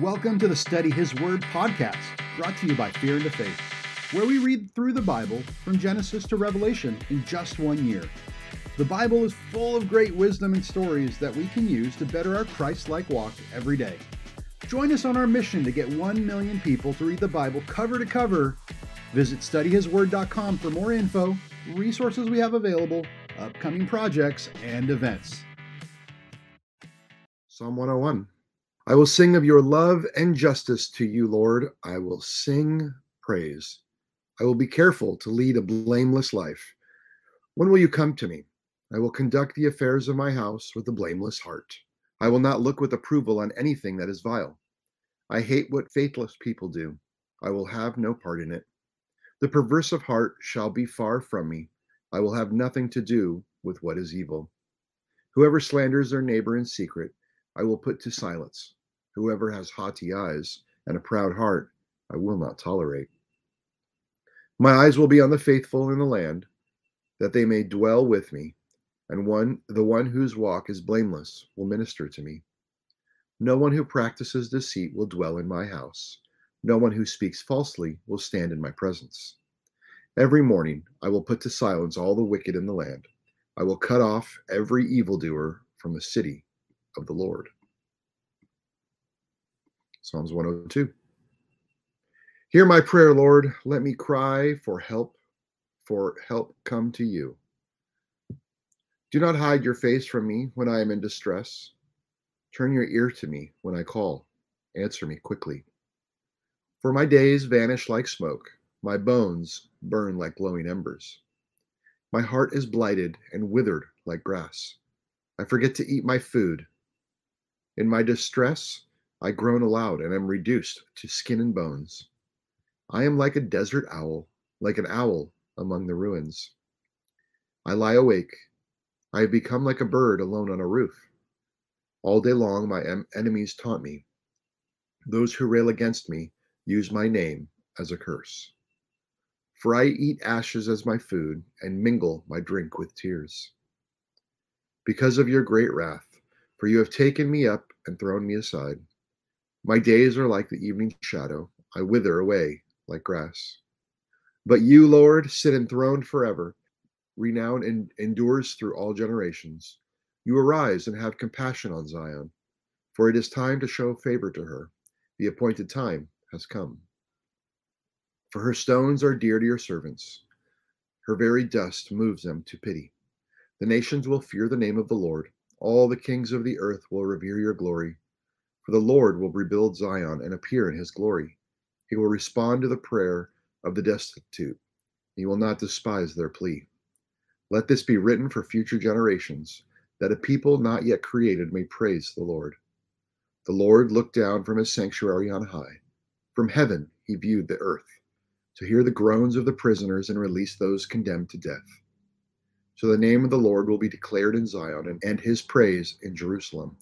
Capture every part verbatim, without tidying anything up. Welcome to the Study His Word podcast, brought to you by Fear into Faith, where we read through the Bible from Genesis to Revelation in just one year. The Bible is full of great wisdom and stories that we can use to better our Christ-like walk every day. Join us on our mission to get one million people to read the Bible cover to cover. Visit study his word dot com for more info, resources we have available, upcoming projects, and events. Psalm one oh one. I will sing of your love and justice to you, Lord. I will sing praise. I will be careful to lead a blameless life. When will you come to me? I will conduct the affairs of my house with a blameless heart. I will not look with approval on anything that is vile. I hate what faithless people do. I will have no part in it. The perverse of heart shall be far from me. I will have nothing to do with what is evil. Whoever slanders their neighbor in secret, I will put to silence. Whoever has haughty eyes and a proud heart, I will not tolerate. My eyes will be on the faithful in the land, that they may dwell with me, and one, the one whose walk is blameless will minister to me. No one who practices deceit will dwell in my house. No one who speaks falsely will stand in my presence. Every morning I will put to silence all the wicked in the land. I will cut off every evildoer from the city of the Lord. Psalms one oh two. Hear my prayer, Lord. Let me cry for help, for help come to you. Do not hide your face from me when I am in distress. Turn your ear to me when I call. Answer me quickly. For my days vanish like smoke. My bones burn like glowing embers. My heart is blighted and withered like grass. I forget to eat my food. In my distress, I groan aloud and am reduced to skin and bones. I am like a desert owl, like an owl among the ruins. I lie awake. I have become like a bird alone on a roof. All day long my em- enemies taunt me. Those who rail against me use my name as a curse. For I eat ashes as my food and mingle my drink with tears. Because of your great wrath, for you have taken me up and thrown me aside. My days are like the evening shadow. I wither away like grass. But you, Lord, sit enthroned forever. Renown en- endures through all generations. You arise and have compassion on Zion, for it is time to show favor to her. The appointed time has come. For her stones are dear to your servants. Her very dust moves them to pity. The nations will fear the name of the Lord. All the kings of the earth will revere your glory. For the Lord will rebuild Zion and appear in his glory. He will respond to the prayer of the destitute. He will not despise their plea. Let this be written for future generations, that a people not yet created may praise the Lord. The Lord looked down from his sanctuary on high. From heaven he viewed the earth, to hear the groans of the prisoners and release those condemned to death. So the name of the Lord will be declared in Zion, and his praise in Jerusalem,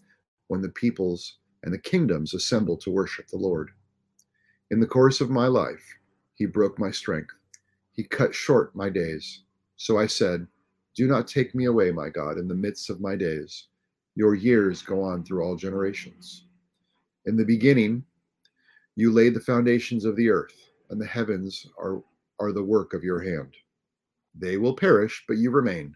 when the peoples and the kingdoms assemble to worship the Lord. In the course of my life, he broke my strength. He cut short my days. So I said, do not take me away, my God, in the midst of my days. Your years go on through all generations. In the beginning, you laid the foundations of the earth, and the heavens are, are the work of your hand. They will perish, but you remain.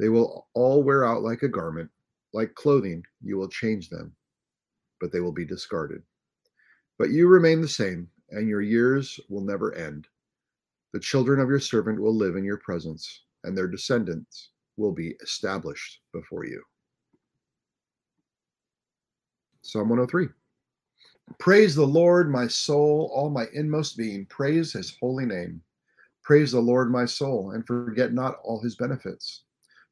They will all wear out like a garment, like clothing, you will change them, but they will be discarded. But you remain the same, and your years will never end. The children of your servant will live in your presence, and their descendants will be established before you. Psalm one oh three. Praise the Lord, my soul, all my inmost being. Praise his holy name. Praise the Lord, my soul, and forget not all his benefits,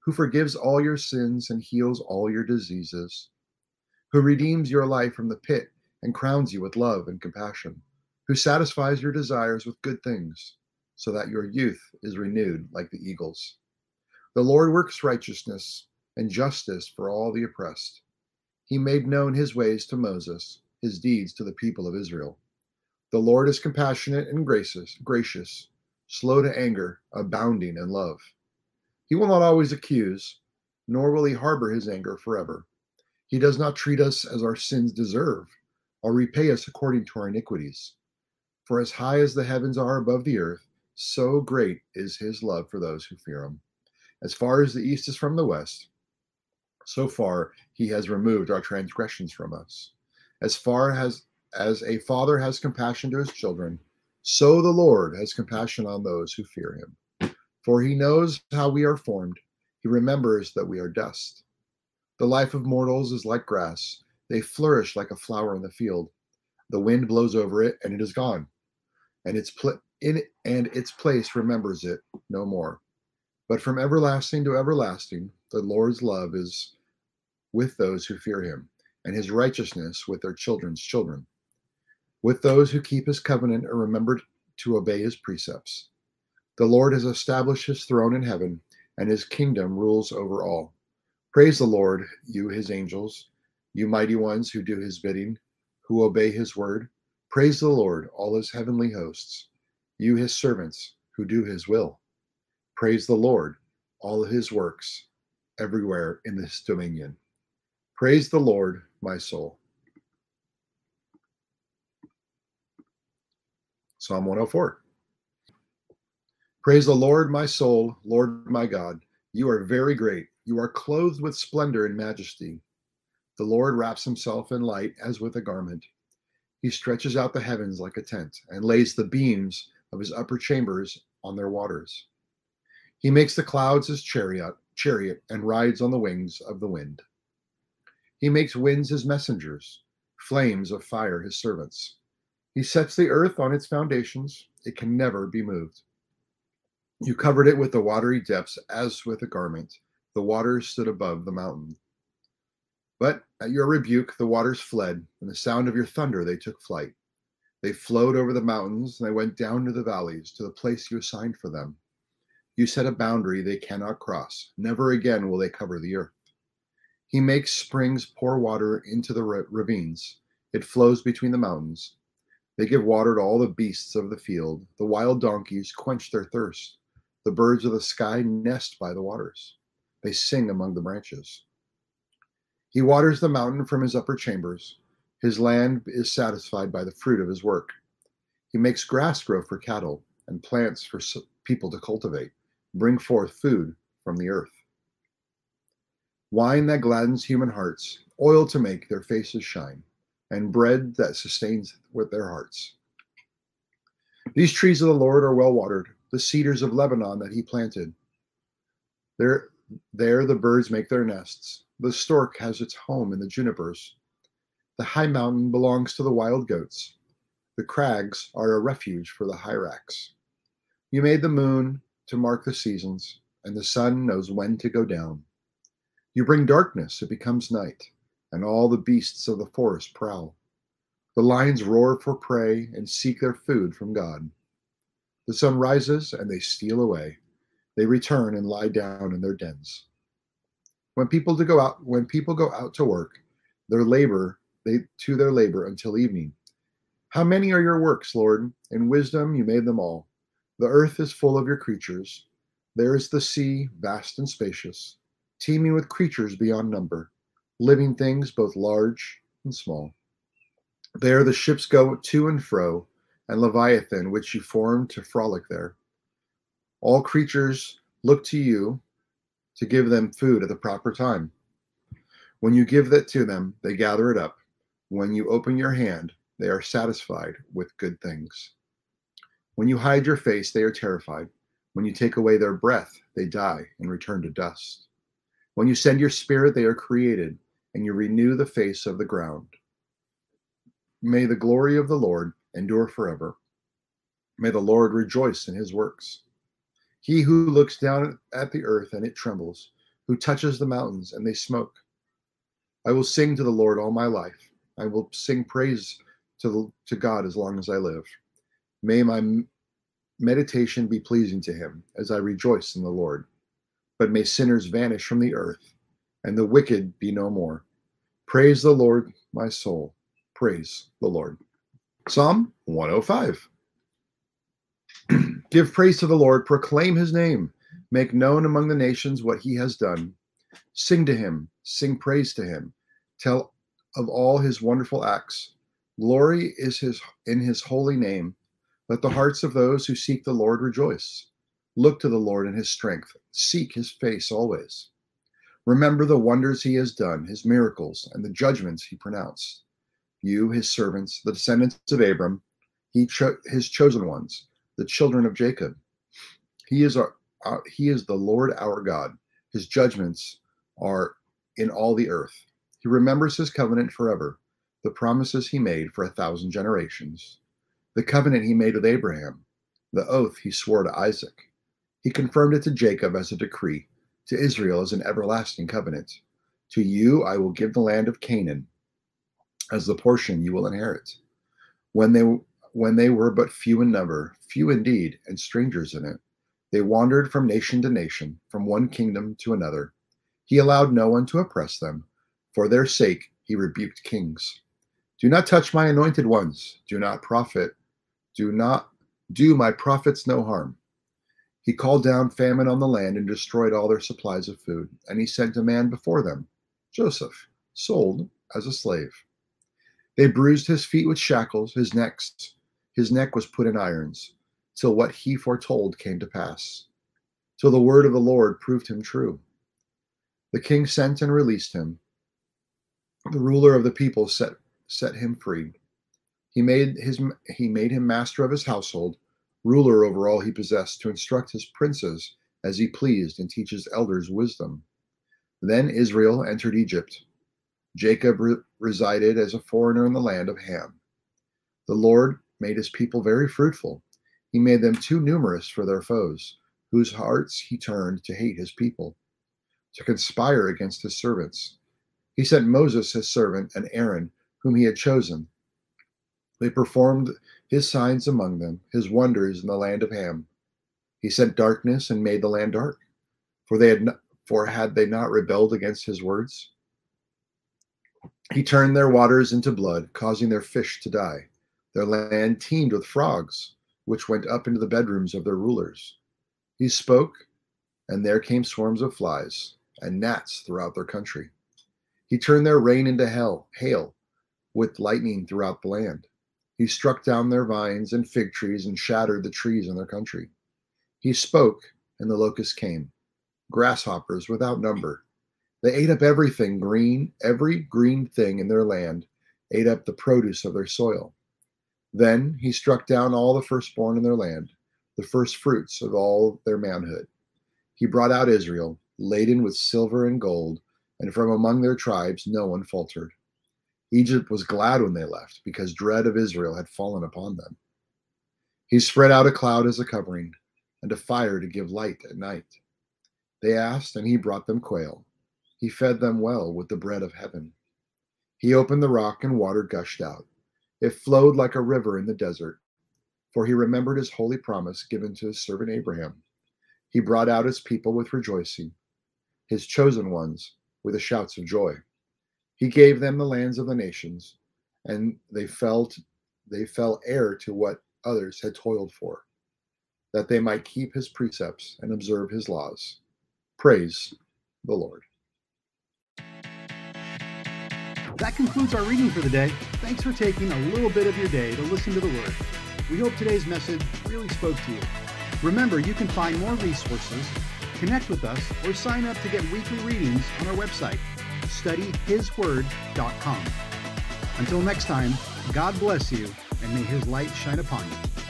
who forgives all your sins and heals all your diseases, who redeems your life from the pit and crowns you with love and compassion, who satisfies your desires with good things, so that your youth is renewed like the eagles. The Lord works righteousness and justice for all the oppressed. He made known his ways to Moses, his deeds to the people of Israel. The Lord is compassionate and gracious, gracious. Slow to anger, abounding in love. He will not always accuse, nor will he harbor his anger forever. He does not treat us as our sins deserve. or repay us according to our iniquities. For as high as the heavens are above the earth, so great is his love for those who fear him. As far as the east is from the west, so far he has removed our transgressions from us. As far as, as a father has compassion to his children, so the Lord has compassion on those who fear him. For he knows how we are formed. He remembers that we are dust. The life of mortals is like grass. They flourish like a flower in the field. The wind blows over it, and it is gone, and its, pl in, and its place remembers it no more. But from everlasting to everlasting, the Lord's love is with those who fear him, and his righteousness with their children's children, with those who keep his covenant and remember to obey his precepts. The Lord has established his throne in heaven, and his kingdom rules over all. Praise the Lord, you his angels, you mighty ones who do his bidding, who obey his word. Praise the Lord, all his heavenly hosts, you his servants who do his will. Praise the Lord, all his works, everywhere in this dominion. Praise the Lord, my soul. Psalm one oh four. Praise the Lord, my soul, Lord my God. You are very great. You are clothed with splendor and majesty. The Lord wraps himself in light as with a garment. He stretches out the heavens like a tent and lays the beams of his upper chambers on their waters. He makes the clouds his chariot, chariot and rides on the wings of the wind. He makes winds his messengers, flames of fire his servants. He sets the earth on its foundations. It can never be moved. You covered it with the watery depths as with a garment. The waters stood above the mountain. But at your rebuke, the waters fled, and the sound of your thunder they took flight. They flowed over the mountains, and they went down to the valleys, to the place you assigned for them. You set a boundary they cannot cross. Never again will they cover the earth. He makes springs pour water into the ravines. It flows between the mountains. They give water to all the beasts of the field. The wild donkeys quench their thirst. The birds of the sky nest by the waters. They sing among the branches. He waters the mountain from his upper chambers. His land is satisfied by the fruit of his work. He makes grass grow for cattle and plants for people to cultivate, bring forth food from the earth. Wine that gladdens human hearts, oil to make their faces shine, and bread that sustains with their hearts. These trees of the Lord are well watered, the cedars of Lebanon that he planted. There, there the birds make their nests. The stork has its home in the junipers. The high mountain belongs to the wild goats. The crags are a refuge for the hyrax. You made the moon to mark the seasons, and the sun knows when to go down. You bring darkness, it becomes night, and all the beasts of the forest prowl. The lions roar for prey and seek their food from God. The sun rises, and they steal away. They return and lie down in their dens. When people to go out, when people go out to work, their labor they to their labor until evening. How many are your works, Lord? In wisdom you made them all. The earth is full of your creatures. There is the sea, vast and spacious, teeming with creatures beyond number, living things both large and small. There the ships go to and fro, and Leviathan, which you formed to frolic there. All creatures look to you to give them food at the proper time. When you give that to them, they gather it up. When you open your hand, they are satisfied with good things. When you hide your face, they are terrified. When you take away their breath, they die and return to dust. When you send your spirit, they are created, and you renew the face of the ground. May the glory of the Lord endure forever. May the Lord rejoice in his works. He who looks down at the earth and it trembles, who touches the mountains and they smoke. I will sing to the Lord all my life. I will sing praise to, the, to God as long as I live. May my meditation be pleasing to him as I rejoice in the Lord. But may sinners vanish from the earth and the wicked be no more. Praise the Lord, my soul. Praise the Lord. Psalm one oh five. Give praise to the Lord, proclaim his name, make known among the nations what he has done. Sing to him, sing praise to him, tell of all his wonderful acts. Glory is his in his holy name. Let the hearts of those who seek the Lord rejoice. Look to the Lord in his strength. Seek his face always. Remember the wonders he has done, his miracles, and the judgments he pronounced. You, his servants, the descendants of Abram, he cho- his chosen ones, the children of Jacob. He is our, our, he is the Lord our God. His judgments are in all the earth. He remembers his covenant forever, the promises he made for a thousand generations, the covenant he made with Abraham, the oath he swore to Isaac. He confirmed it to Jacob as a decree, to Israel as an everlasting covenant. To you I will give the land of Canaan as the portion you will inherit. When they when they were but few in number, few indeed, and strangers in it, they wandered from nation to nation, from one kingdom to another. He allowed no one to oppress them. For their sake he rebuked kings. Do not touch my anointed ones. Do not profit. Do not do my prophets no harm. He called down famine on the land and destroyed all their supplies of food. And he sent a man before them, Joseph, sold as a slave. They bruised his feet with shackles, his necks. His neck was put in irons, till what he foretold came to pass, till the word of the Lord proved him true. The king sent and released him. The ruler of the people set set him free. He made his he made him master of his household, ruler over all he possessed, to instruct his princes as he pleased and teach his elders wisdom. Then Israel entered Egypt. Jacob re- resided as a foreigner in the land of Ham. The Lord made his people very fruitful. He made them too numerous for their foes, whose hearts he turned to hate his people, to conspire against his servants. He sent Moses, his servant, and Aaron, whom he had chosen. They performed his signs among them, his wonders in the land of Ham. He sent darkness and made the land dark, for they had not, for had they not rebelled against his words? He turned their waters into blood, causing their fish to die. Their land teemed with frogs, which went up into the bedrooms of their rulers. He spoke, and there came swarms of flies and gnats throughout their country. He turned their rain into hell, hail, with lightning throughout the land. He struck down their vines and fig trees and shattered the trees in their country. He spoke, and the locusts came, grasshoppers without number. They ate up everything green, every green thing in their land, ate up the produce of their soil. Then he struck down all the firstborn in their land, the first fruits of all their manhood. He brought out Israel, laden with silver and gold, and from among their tribes no one faltered. Egypt was glad when they left, because dread of Israel had fallen upon them. He spread out a cloud as a covering, and a fire to give light at night. They asked, and he brought them quail. He fed them well with the bread of heaven. He opened the rock, and water gushed out. It flowed like a river in the desert, for he remembered his holy promise given to his servant Abraham. He brought out his people with rejoicing, his chosen ones with the shouts of joy. He gave them the lands of the nations, and they fell, they fell heir to what others had toiled for, that they might keep his precepts and observe his laws. Praise the Lord. That concludes our reading for the day. Thanks for taking a little bit of your day to listen to the Word. We hope today's message really spoke to you. Remember, you can find more resources, connect with us, or sign up to get weekly readings on our website, study his word dot com. Until next time, God bless you, and may His light shine upon you.